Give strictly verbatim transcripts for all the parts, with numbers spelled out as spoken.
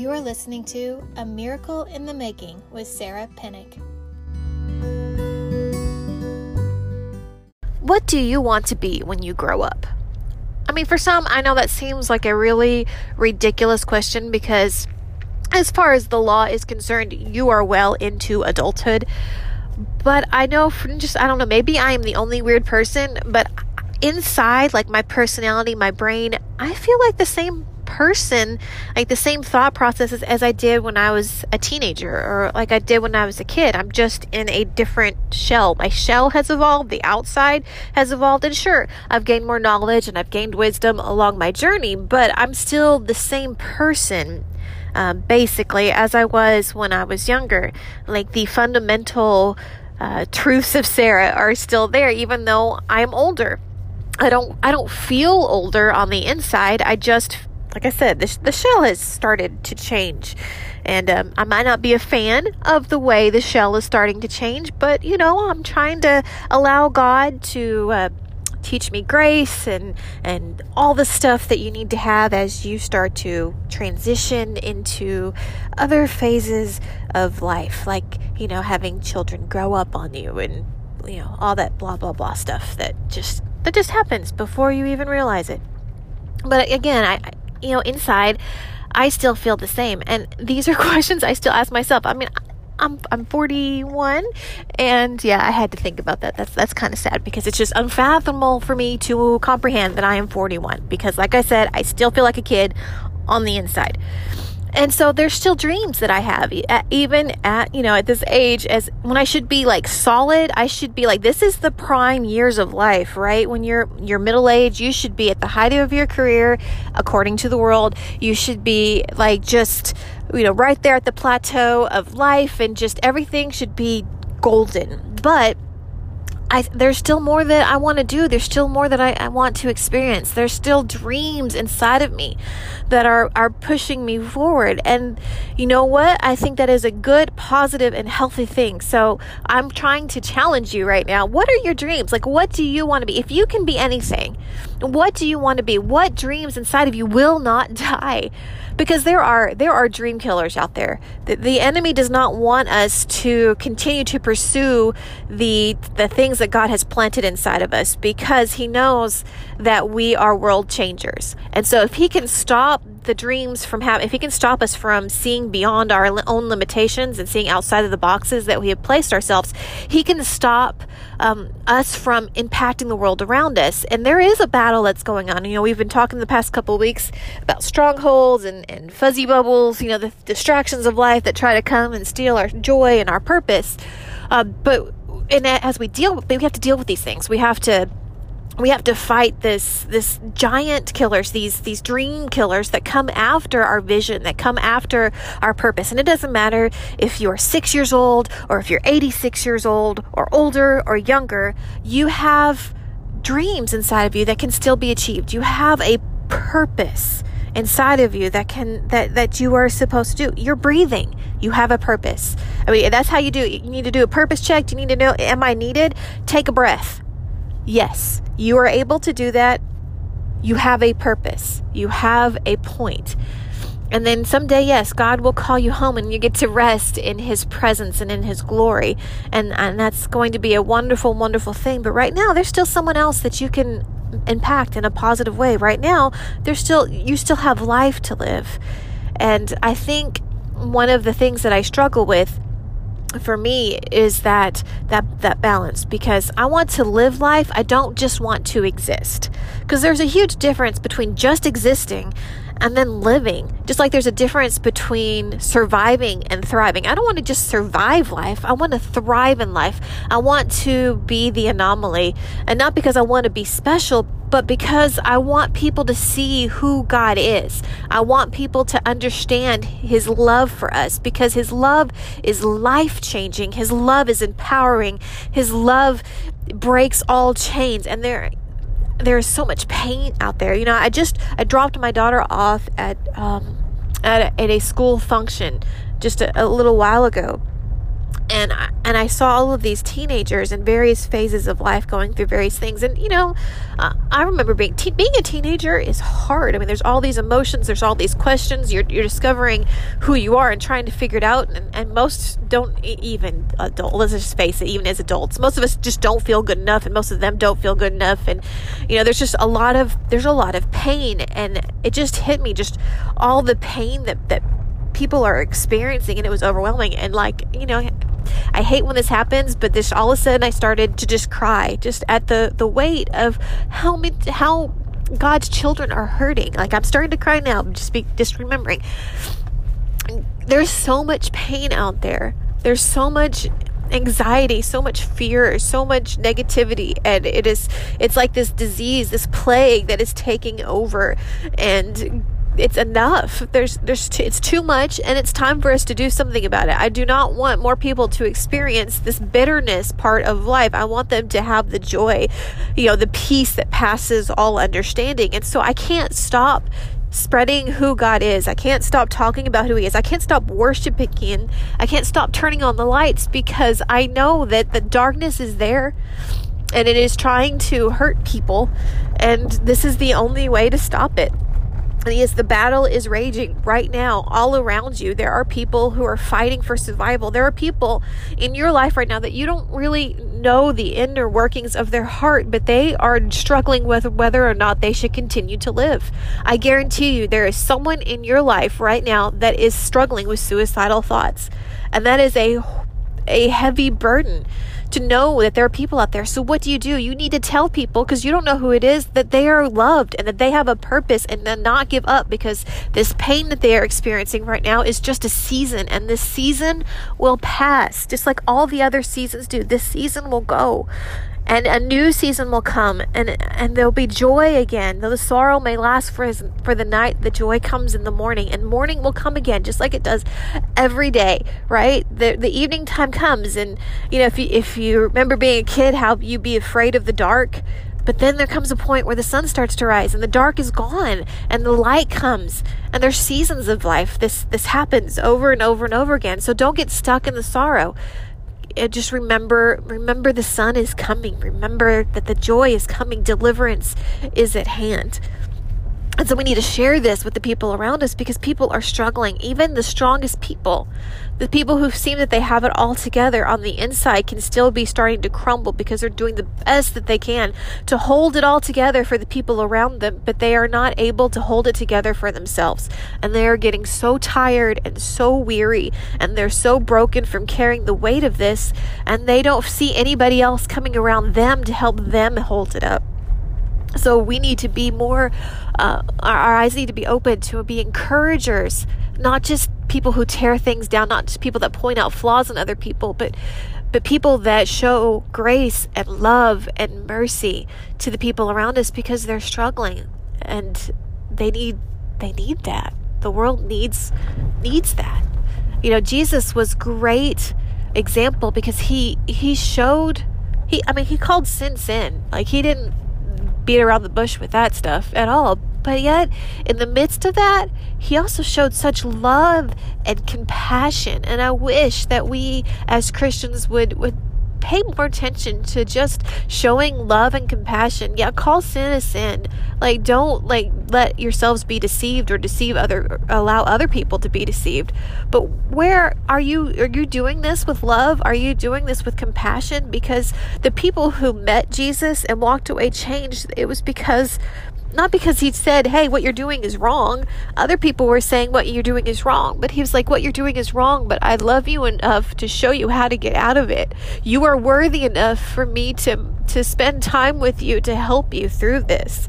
You are listening to A Miracle in the Making with Sarah Pennick. What do you want to be when you grow up? I mean, for some, I know that seems like a really ridiculous question because as far as the law is concerned, you are well into adulthood. But I know, from just, I don't know, maybe I am the only weird person, but inside, like my personality, my brain, I feel like the same person, like the same thought processes as I did when I was a teenager or like I did when I was a kid. I'm just in a different shell. My shell has evolved. The outside has evolved. And sure, I've gained more knowledge and I've gained wisdom along my journey, but I'm still the same person, um, basically, as I was when I was younger. Like the fundamental uh, truths of Sarah are still there, even though I'm older. I don't, I don't feel older on the inside. I just, like I said, the, the shell has started to change. And um, I might not be a fan of the way the shell is starting to change, but, you know, I'm trying to allow God to uh, teach me grace and, and all the stuff that you need to have as you start to transition into other phases of life, like, you know, having children grow up on you and, you know, all that blah, blah, blah stuff that just that just happens before you even realize it. But again, I, I you know, inside, I still feel the same. And these are questions I still ask myself. I mean, I'm I'm forty-one, and yeah, I had to think about that. That's that's kind of sad because it's just unfathomable for me to comprehend that I am forty-one because, like I said, I still feel like a kid on the inside. And so there's still dreams that I have, even at, you know, at this age, as when I should be like solid, I should be like, this is the prime years of life, right? When you're, you're middle age, you should be at the height of your career, according to the world. You should be like, just, you know, right there at the plateau of life and just everything should be golden. But I, there's still more that I want to do. There's still more that I, I want to experience. There's still dreams inside of me that are, are pushing me forward. And you know what? I think that is a good, positive, and healthy thing. So I'm trying to challenge you right now. What are your dreams? Like, what do you want to be? If you can be anything, what do you want to be? What dreams inside of you will not die? Because there are there are dream killers out there. The, the enemy does not want us to continue to pursue the the things that God has planted inside of us because he knows that we are world changers. And so if he can stop the dreams from having, if he can stop us from seeing beyond our own limitations and seeing outside of the boxes that we have placed ourselves, he can stop um, us from impacting the world around us. And there is a battle that's going on. You know, we've been talking the past couple of weeks about strongholds and, and fuzzy bubbles, you know, the distractions of life that try to come and steal our joy and our purpose. Uh, but and as we deal with, we have to deal with these things. We have to, we have to fight this, this giant killers, these, these dream killers that come after our vision, that come after our purpose. And it doesn't matter if you're six years old or if you're eighty-six years old or older or younger, you have dreams inside of you that can still be achieved. You have a purpose inside of you that can, that, that you are supposed to do. You're breathing. You have a purpose. I mean, that's how you do it. You need to do a purpose check. You need to know, am I needed? Take a breath. Yes, you are able to do that. You have a purpose. You have a point. And then someday, yes, God will call you home and you get to rest in his presence and in his glory. And, and that's going to be a wonderful, wonderful thing. But right now, there's still someone else that you can impact in a positive way. Right now, there's still, you still have life to live. And I think one of the things that I struggle with for me is that that that balance, because I want to live life. I don't just want to exist, because there's a huge difference between just existing and then living, just like there's a difference between surviving and thriving. I don't want to just survive life. I want to thrive in life. I want to be the anomaly, and not because I want to be special, but because I want people to see who God is. I want people to understand his love for us, because his love is life-changing. His love is empowering. His love breaks all chains, and there There is so much pain out there. You know, I just, I dropped my daughter off at, um, at a, at a school function just a, a little while ago. And I, and I saw all of these teenagers in various phases of life going through various things. And, you know, uh, I remember being te- being a teenager is hard. I mean, there's all these emotions. There's all these questions. You're you're discovering who you are and trying to figure it out. And, and most don't even adult. Let's just face it, even as adults, most of us just don't feel good enough. And most of them don't feel good enough. And, you know, there's just a lot of there's a lot of pain. And it just hit me, just all the pain that, that people are experiencing. And it was overwhelming. And like, you know, I hate when this happens, but this all of a sudden I started to just cry just at the, the weight of how many, how God's children are hurting. Like I'm starting to cry now, just be, just remembering. There's so much pain out there. There's so much anxiety, so much fear, so much negativity, and it is it's like this disease, this plague that is taking over, and it's enough. There's, there's, too, it's too much, and it's time for us to do something about it. I do not want more people to experience this bitterness part of life. I want them to have the joy, you know, the peace that passes all understanding. And so I can't stop spreading who God is. I can't stop talking about who He is. I can't stop worshiping Him. I can't stop turning on the lights, because I know that the darkness is there, and it is trying to hurt people. And this is the only way to stop it. And yes, the battle is raging right now all around you. There are people who are fighting for survival. There are people in your life right now that you don't really know the inner workings of their heart, but they are struggling with whether or not they should continue to live. I guarantee you there is someone in your life right now that is struggling with suicidal thoughts. And that is a a heavy burden to know that there are people out there. So what do you do? You need to tell people, because you don't know who it is, that they are loved and that they have a purpose, and then not give up, because this pain that they are experiencing right now is just a season, and this season will pass just like all the other seasons do. This season will go, and a new season will come, and and there'll be joy again. Though the sorrow may last for his, for the night, the joy comes in the morning, and morning will come again, just like it does every day, right? The the evening time comes, and you know, if you, if you remember being a kid, how you'd be afraid of the dark. But then there comes a point where the sun starts to rise, and the dark is gone, and the light comes. And there's seasons of life. This this happens over and over and over again. So don't get stuck in the sorrow. Just remember, remember the sun is coming. Remember that the joy is coming. Deliverance is at hand. And so we need to share this with the people around us, because people are struggling. Even the strongest people, the people who seem that they have it all together on the inside, can still be starting to crumble, because they're doing the best that they can to hold it all together for the people around them, but they are not able to hold it together for themselves. And they are getting so tired and so weary, and they're so broken from carrying the weight of this, and they don't see anybody else coming around them to help them hold it up. So we need to be more, uh, our, our eyes need to be open to be encouragers, not just people who tear things down, not just people that point out flaws in other people, but but people that show grace and love and mercy to the people around us, because they're struggling, and they need they need that. The world needs needs that. You know, Jesus was great example, because he he showed he I mean he called sin sin. Like, he didn't beat around the bush with that stuff at all. But yet, in the midst of that, he also showed such love and compassion. And I wish that we as Christians would, would pay more attention to just showing love and compassion. Yeah, call sin a sin. Like, don't like let yourselves be deceived or deceive other, or allow other people to be deceived. But where are you? Are you doing this with love? Are you doing this with compassion? Because the people who met Jesus and walked away changed. It was because, not because he said, hey, what you're doing is wrong. Other people were saying what you're doing is wrong. But he was like, what you're doing is wrong, but I love you enough to show you how to get out of it. You are worthy enough for me to, to spend time with you, to help you through this.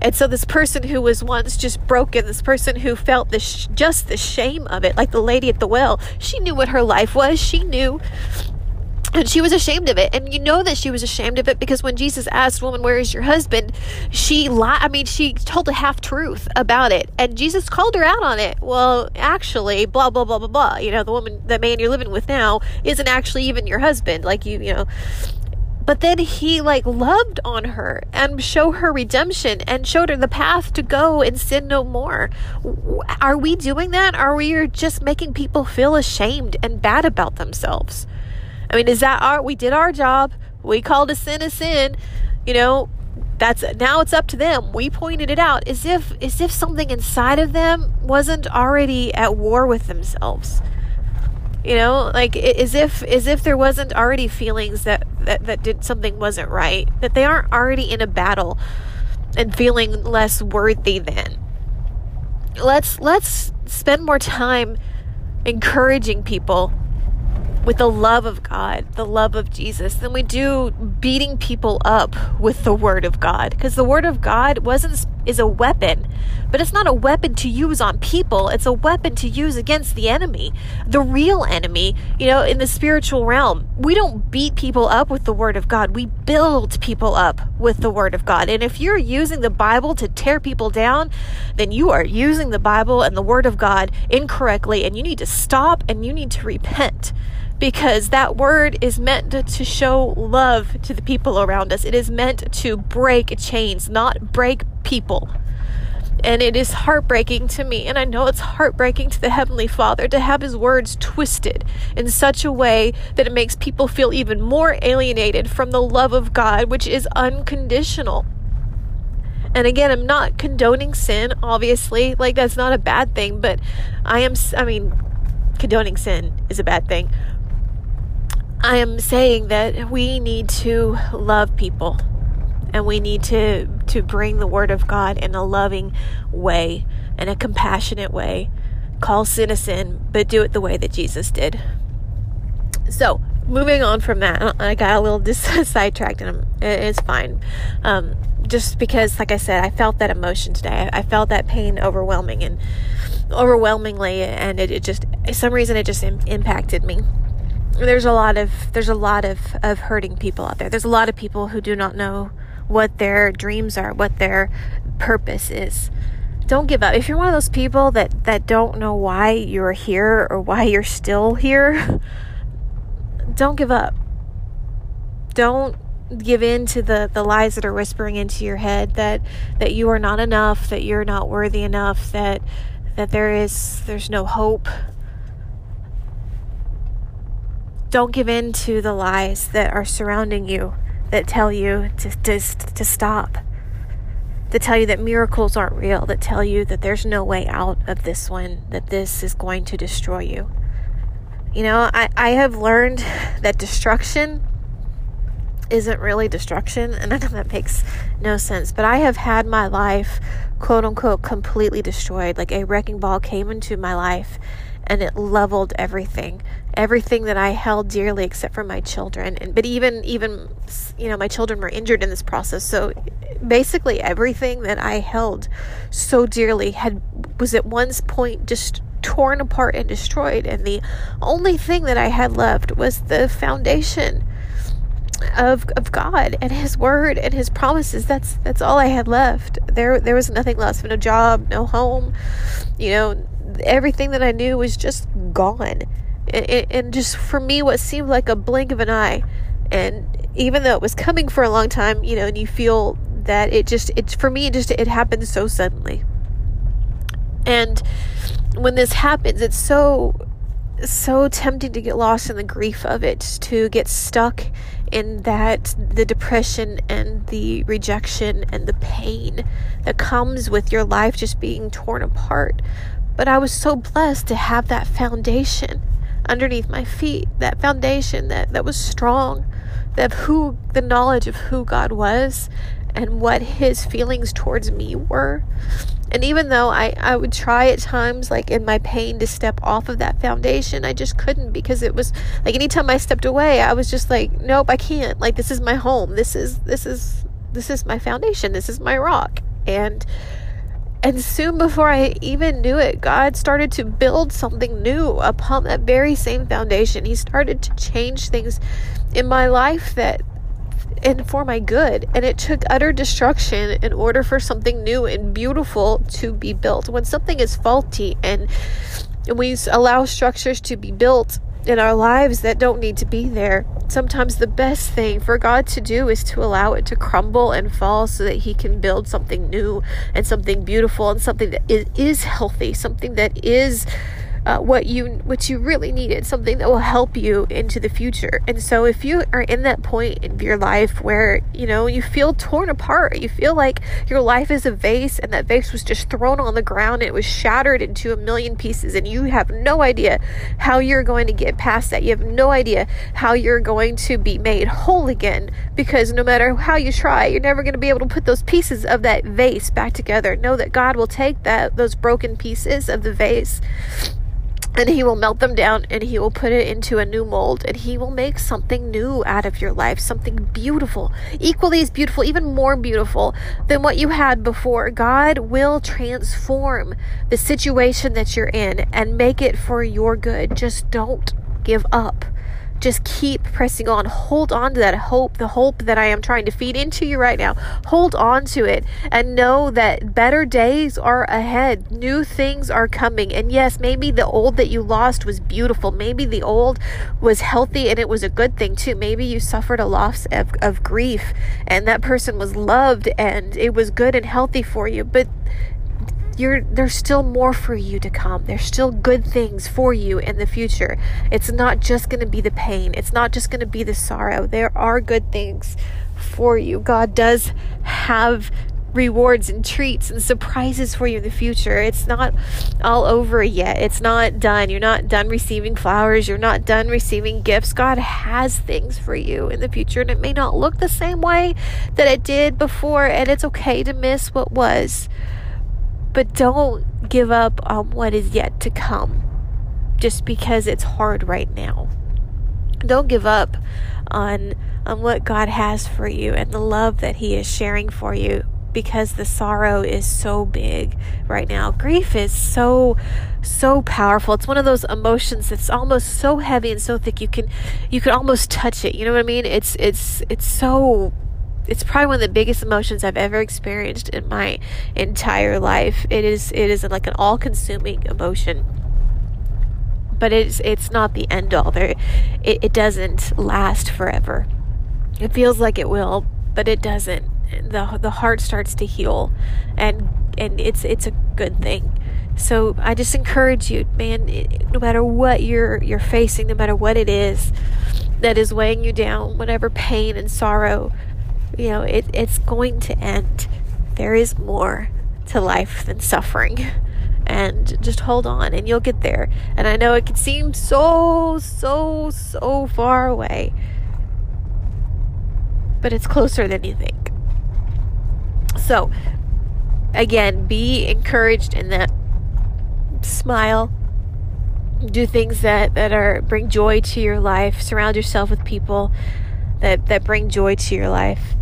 And so this person who was once just broken, this person who felt this, just the shame of it, like the lady at the well, she knew what her life was. She knew. And she was ashamed of it. And you know that she was ashamed of it, because when Jesus asked, woman, where is your husband? She lied. I mean, she told a half truth about it. And Jesus called her out on it. Well, actually, blah, blah, blah, blah, blah. You know, the woman, the man you're living with now isn't actually even your husband. Like you, you know, But then he like loved on her and showed her redemption and showed her the path to go and sin no more. Are we doing that? Are we just making people feel ashamed and bad about themselves? I mean, is that our, we did our job. We called a sin a sin, you know, that's, now it's up to them. We pointed it out as if, as if something inside of them wasn't already at war with themselves. You know, like as if, as if there wasn't already feelings that, that, that did something wasn't right, that they aren't already in a battle and feeling less worthy than. Let's, let's spend more time encouraging people with the love of God, the love of Jesus, than we do beating people up with the Word of God. Because the Word of God wasn't is a weapon, but it's not a weapon to use on people. It's a weapon to use against the enemy, the real enemy, you know, in the spiritual realm. We don't beat people up with the Word of God. We build people up with the Word of God. And if you're using the Bible to tear people down, then you are using the Bible and the Word of God incorrectly, and you need to stop and you need to repent. Because that word is meant to show love to the people around us. It is meant to break chains, not break people. And it is heartbreaking to me. And I know it's heartbreaking to the Heavenly Father to have his words twisted in such a way that it makes people feel even more alienated from the love of God, which is unconditional. And again, I'm not condoning sin, obviously. Like, that's not a bad thing. But I am, I mean, condoning sin is a bad thing. I am saying that we need to love people, and we need to, to bring the Word of God in a loving way and a compassionate way. Call sin a sin, but do it the way that Jesus did. So moving on from that, I got a little dis- sidetracked, and I'm, it's fine. Um, just because, like I said, I felt that emotion today. I felt that pain overwhelming and overwhelmingly, and it, it just, for some reason, it just im- impacted me. There's a lot of there's a lot of, of hurting people out there. There's a lot of people who do not know what their dreams are, what their purpose is. Don't give up. If you're one of those people that, that don't know why you're here or why you're still here, don't give up. Don't give in to the, the lies that are whispering into your head that, that you are not enough, that you're not worthy enough, that that there is there's no hope. Don't give in to the lies that are surrounding you, that tell you to, to to stop, that tell you that miracles aren't real, that tell you that there's no way out of this one, that this is going to destroy you. You know, I, I have learned that destruction isn't really destruction, and I know that makes no sense, but I have had my life, quote unquote, completely destroyed. Like a wrecking ball came into my life, and it leveled everything, everything that I held dearly except for my children. And, but even, even, you know, my children were injured in this process. So basically everything that I held so dearly had, was at one point just torn apart and destroyed. And the only thing that I had left was the foundation of, of God and his word and his promises. That's, that's all I had left. There, there was nothing left, no job, no home, you know. Everything that I knew was just gone. And, and just for me, what seemed like a blink of an eye. And even though it was coming for a long time, you know, and you feel that it just, it's for me, it just, it happened so suddenly. And when this happens, it's so, so tempting to get lost in the grief of it, to get stuck in that, the depression and the rejection and the pain that comes with your life just being torn apart. But I was so blessed to have that foundation underneath my feet, that foundation that, that was strong, that who, the knowledge of who God was and what his feelings towards me were. And even though I, I would try at times, like in my pain, to step off of that foundation, I just couldn't, because it was like anytime I stepped away, I was just like, nope, I can't. Like, this is my home. This is, this is, this is my foundation. This is my rock. And And soon before I even knew it, God started to build something new upon that very same foundation. He started to change things in my life that, and for my good. And it took utter destruction in order for something new and beautiful to be built. When something is faulty and we allow structures to be built in our lives that don't need to be there. Sometimes the best thing for God to do is to allow it to crumble and fall so that he can build something new and something beautiful and something that is, is healthy, something that is uh, what you what you really needed, something that will help you into the future. And so if you are in that point in your life where, you know, you feel torn apart, you feel like your life is a vase and that vase was just thrown on the ground and it was shattered into a million pieces and you have no idea how you're going to get past that. You have no idea how you're going to be made whole again, because no matter how you try, you're never going to be able to put those pieces of that vase back together. Know that God will take that those broken pieces of the vase and he will melt them down and he will put it into a new mold, and he will make something new out of your life, something beautiful, equally as beautiful, even more beautiful than what you had before. God will transform the situation that you're in and make it for your good. Just don't give up. Just keep pressing on. Hold on to that hope, the hope that I am trying to feed into you right now. Hold on to it and know that better days are ahead. New things are coming. And yes, maybe the old that you lost was beautiful. Maybe the old was healthy and it was a good thing too. Maybe you suffered a loss of, of grief and that person was loved and it was good and healthy for you. But You're, there's still more for you to come. There's still good things for you in the future. It's not just going to be the pain. It's not just going to be the sorrow. There are good things for you. God does have rewards and treats and surprises for you in the future. It's not all over yet. It's not done. You're not done receiving flowers. You're not done receiving gifts. God has things for you in the future, and it may not look the same way that it did before, and it's okay to miss what was. But don't give up on what is yet to come just because it's hard right now. Don't give up on, on what God has for you and the love that he is sharing for you, because the sorrow is so big right now. Grief is so, so powerful. It's one of those emotions that's almost so heavy and so thick you can you can almost touch it. You know what I mean? It's it's it's so It's probably one of the biggest emotions I've ever experienced in my entire life. It is it is like an all-consuming emotion. But it's it's not the end all. There, it, it doesn't last forever. It feels like it will, but it doesn't. The the heart starts to heal, and and it's it's a good thing. So I just encourage you, man, it, no matter what you're you're facing, no matter what it is that is weighing you down, whatever pain and sorrow, you know, it, it's going to end. There is more to life than suffering. And just hold on and you'll get there. And I know it can seem so, so, so far away, but it's closer than you think. So, again, be encouraged in that. Smile. Do things that, that are bring joy to your life. Surround yourself with people that, that bring joy to your life.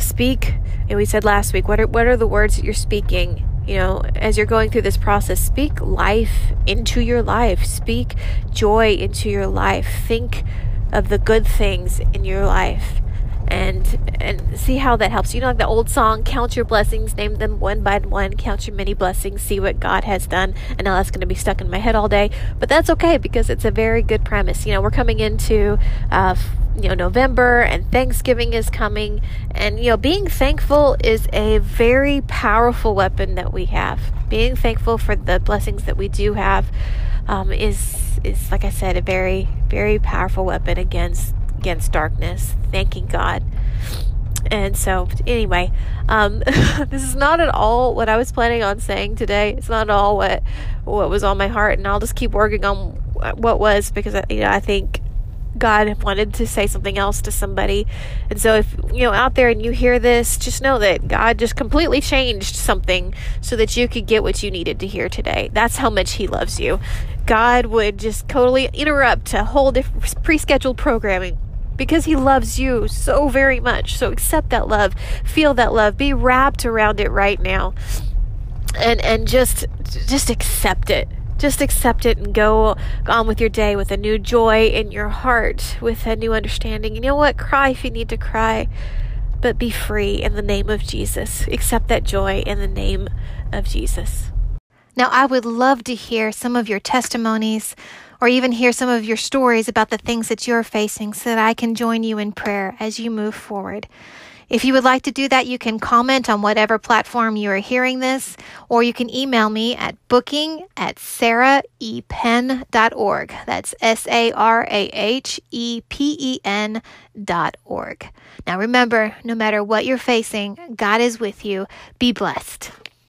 Speak, and we said last week, what are what are the words that you're speaking? You know, as you're going through this process, speak life into your life. Speak joy into your life. Think of the good things in your life, and and see how that helps. You know, like the old song, count your blessings, name them one by one, count your many blessings, see what God has done. And now that's going to be stuck in my head all day, but that's okay because it's a very good premise. You know, we're coming into uh you know, November, and Thanksgiving is coming, and, you know, being thankful is a very powerful weapon that we have. Being thankful for the blessings that we do have um, is, is, like I said, a very, very powerful weapon against, against darkness, thanking God. And so anyway, um, this is not at all what I was planning on saying today. It's not at all what, what was on my heart, and I'll just keep working on what was, because, you know, I think God wanted to say something else to somebody. And so if, you know, out there and you hear this, just know that God just completely changed something so that you could get what you needed to hear today. That's how much he loves you. God would just totally interrupt a whole different pre-scheduled programming because he loves you so very much. So accept that love, feel that love, be wrapped around it right now, and and just just accept it. Just accept it and go on with your day with a new joy in your heart, with a new understanding. You know what? Cry if you need to cry, but be free in the name of Jesus. Accept that joy in the name of Jesus. Now, I would love to hear some of your testimonies or even hear some of your stories about the things that you're facing so that I can join you in prayer as you move forward. If you would like to do that, you can comment on whatever platform you are hearing this, or you can email me at booking at sarah e pen dot org. That's S-A-R-A-H-E-P-E-N dot org. Now remember, no matter what you're facing, God is with you. Be blessed.